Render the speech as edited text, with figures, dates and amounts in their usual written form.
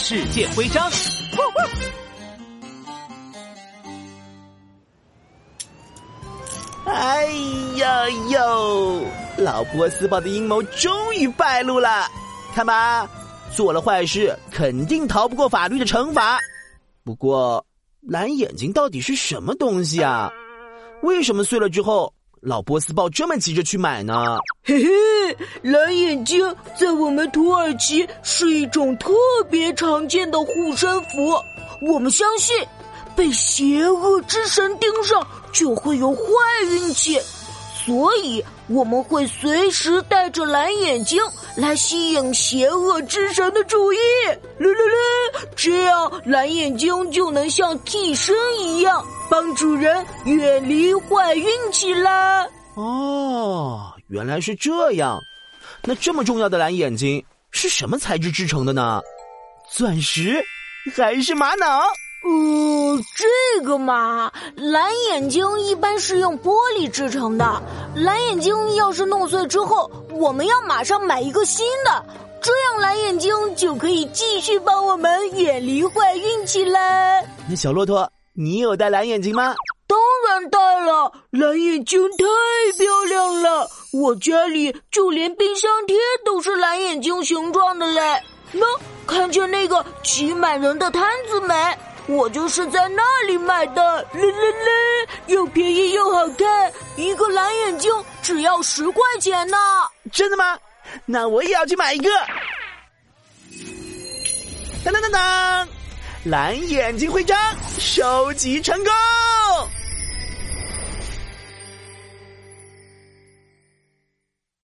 世界徽章。哎呀呦！老波斯豹的阴谋终于败露了。看吧，做了坏事肯定逃不过法律的惩罚。不过，蓝眼睛到底是什么东西啊？为什么碎了之后，老波斯豹这么急着去买呢？嘿嘿，蓝眼睛在我们土耳其是一种特别常见的护身符。我们相信，被邪恶之神盯上就会有坏运气，所以我们会随时带着蓝眼睛来吸引邪恶之神的注意。这样蓝眼睛就能像替身一样帮主人远离坏运气啦。哦，原来是这样。那这么重要的蓝眼睛是什么材质制成的呢？钻石还是玛瑙？这个嘛，蓝眼睛一般是用玻璃制成的。蓝眼睛要是弄碎之后，我们要马上买一个新的，这样蓝眼睛就可以继续帮我们远离坏运气了。那小骆驼，你有戴蓝眼睛吗？当然戴了，蓝眼睛太漂亮了，我家里就连冰箱贴都是蓝眼睛形状的嘞。看见那个挤满人的摊子没？我就是在那里买的，又便宜又好看，一个蓝眼睛只要10块钱呢。真的吗？那我也要去买一个。当当当当，蓝眼睛徽章收集成功。